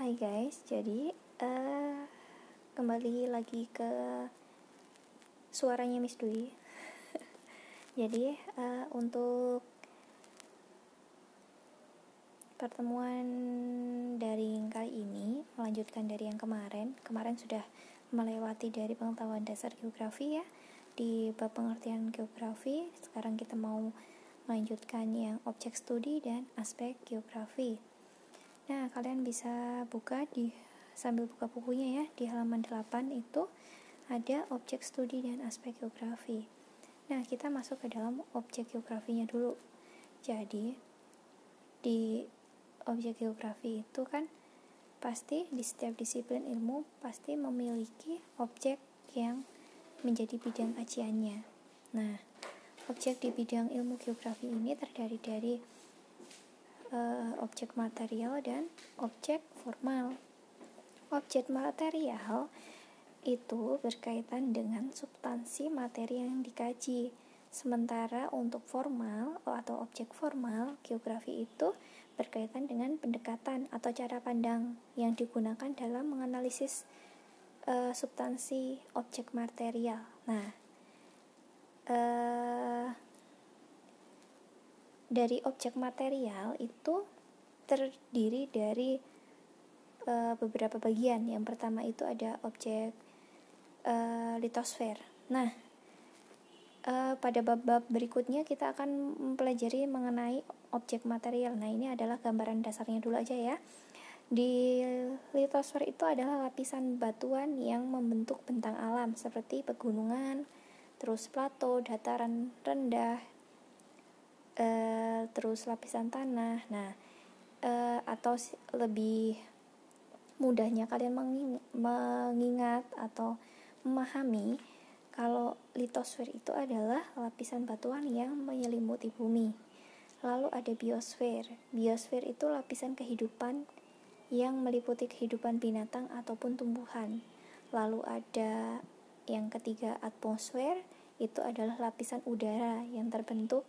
Hai guys, jadi kembali lagi ke suaranya Miss Dwi. Jadi untuk pertemuan daring kali ini melanjutkan dari yang kemarin sudah melewati dari pengetahuan dasar geografi ya, di bab pengertian geografi. Sekarang kita mau melanjutkan yang objek studi dan aspek geografi. Nah, kalian bisa buka sambil buka bukunya ya, di halaman 8 itu ada objek studi dan aspek geografi. Nah, kita masuk ke dalam objek geografinya dulu. Jadi, di objek geografi itu kan pasti di setiap disiplin ilmu pasti memiliki objek yang menjadi bidang kajiannya. Nah, objek di bidang ilmu geografi ini terdiri dari objek material dan objek formal. Objek material itu berkaitan dengan substansi materi yang dikaji. Sementara untuk formal atau objek formal, geografi itu berkaitan dengan pendekatan atau cara pandang yang digunakan dalam menganalisis substansi objek material. Nah, dari objek material itu terdiri dari beberapa bagian. Yang pertama itu ada objek litosfer. Nah, pada bab-bab berikutnya kita akan mempelajari mengenai objek material. Nah, ini adalah gambaran dasarnya dulu aja ya. Di litosfer itu adalah lapisan batuan yang membentuk bentang alam seperti pegunungan, terus plato, dataran rendah, terus lapisan tanah. Nah, atau lebih mudahnya kalian mengingat atau memahami kalau litosfer itu adalah lapisan batuan yang menyelimuti bumi. Lalu ada biosfer. Biosfer itu lapisan kehidupan yang meliputi kehidupan binatang ataupun tumbuhan. Lalu ada yang ketiga, atmosfer. Itu adalah lapisan udara yang terbentuk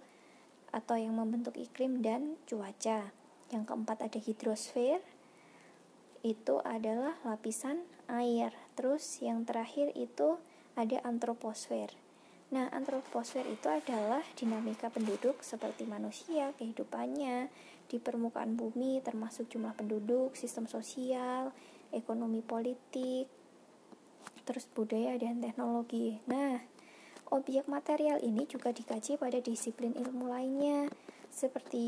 atau yang membentuk iklim dan cuaca. Yang keempat ada hidrosfer, itu adalah lapisan air. Terus yang terakhir itu ada antroposfer. Nah, antroposfer itu adalah dinamika penduduk seperti manusia, kehidupannya di permukaan bumi termasuk jumlah penduduk, sistem sosial, ekonomi politik, terus budaya dan teknologi. Nah, objek material ini juga dikaji pada disiplin ilmu lainnya seperti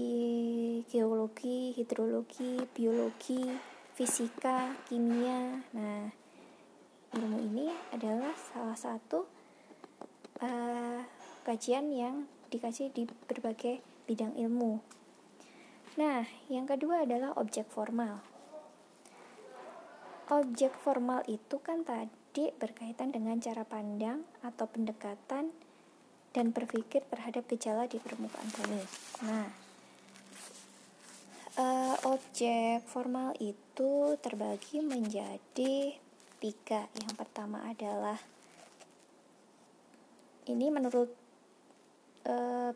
geologi, hidrologi, biologi, fisika, kimia. Nah, ilmu ini adalah salah satu kajian yang dikaji di berbagai bidang ilmu. Nah, yang kedua adalah objek formal. Objek formal itu kan tadi berkaitan dengan cara pandang atau pendekatan dan berpikir terhadap gejala di permukaan bumi. Nah, objek formal itu terbagi menjadi 3. Yang pertama adalah, ini menurut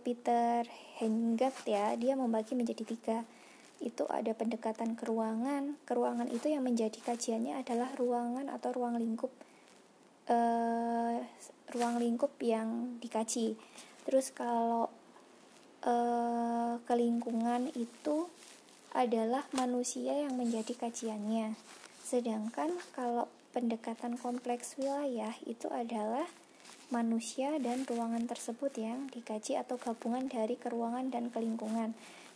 Peter Henggert ya, dia membagi menjadi 3. Itu ada pendekatan keruangan. Keruangan itu yang menjadi kajiannya adalah ruangan atau ruang lingkup yang dikaji. Terus kalau kelingkungan itu adalah manusia yang menjadi kajiannya. Sedangkan kalau pendekatan kompleks wilayah itu adalah manusia dan ruangan tersebut yang dikaji atau gabungan dari keruangan dan kelingkungan.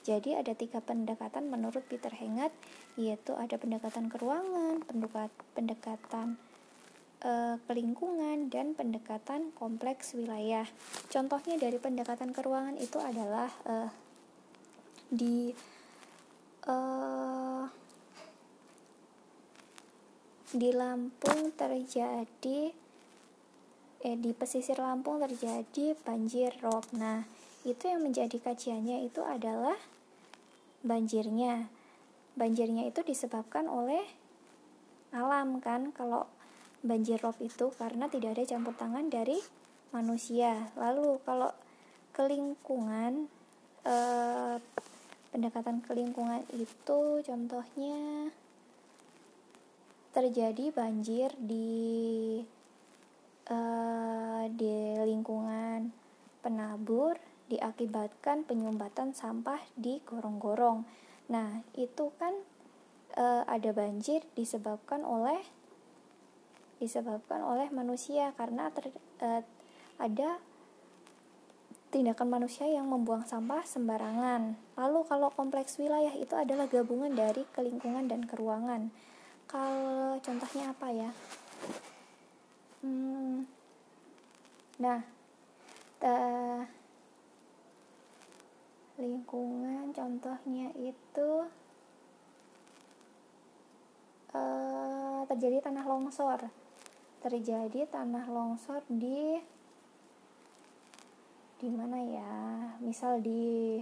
Jadi ada 3 pendekatan menurut Peter Henggert, yaitu ada pendekatan keruangan, pendekatan kelingkungan, dan pendekatan kompleks wilayah. Contohnya dari pendekatan keruangan itu adalah di Lampung terjadi di pesisir Lampung terjadi banjir rob. Nah, itu yang menjadi kajiannya itu adalah banjirnya. Banjirnya itu disebabkan oleh alam kan, kalau banjir rob itu karena tidak ada campur tangan dari manusia. Lalu kalau kelingkungan, pendekatan kelingkungan itu contohnya terjadi banjir di lingkungan penabur diakibatkan penyumbatan sampah di gorong-gorong. Nah, itu kan ada banjir disebabkan oleh manusia karena ada tindakan manusia yang membuang sampah sembarangan. Lalu kalau kompleks wilayah itu adalah gabungan dari kelingkungan dan keruangan. Kalau contohnya apa ya? Lingkungan contohnya itu terjadi tanah longsor di mana ya, misal di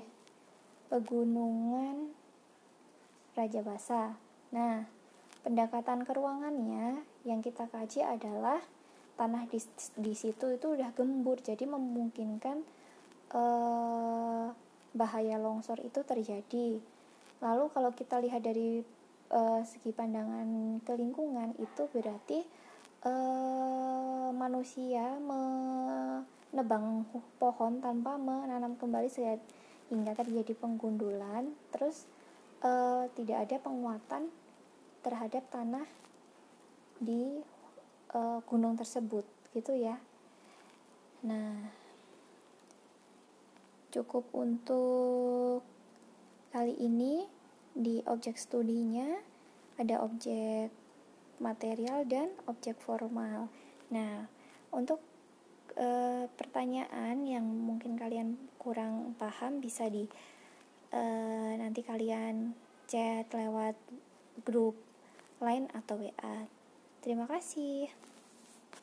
pegunungan Raja Basa. Nah, pendekatan keruangannya yang kita kaji adalah tanah di situ itu udah gembur, jadi memungkinkan bahaya longsor itu terjadi. Lalu kalau kita lihat dari segi pandangan ke lingkungan, itu berarti manusia menebang pohon tanpa menanam kembali sehingga terjadi penggundulan, terus tidak ada penguatan terhadap tanah di gunung tersebut, gitu ya. Nah, cukup untuk kali ini. Di objek studinya ada objek material dan objek formal. Nah, untuk pertanyaan yang mungkin kalian kurang paham bisa nanti kalian chat lewat grup Line atau WA. Terima kasih.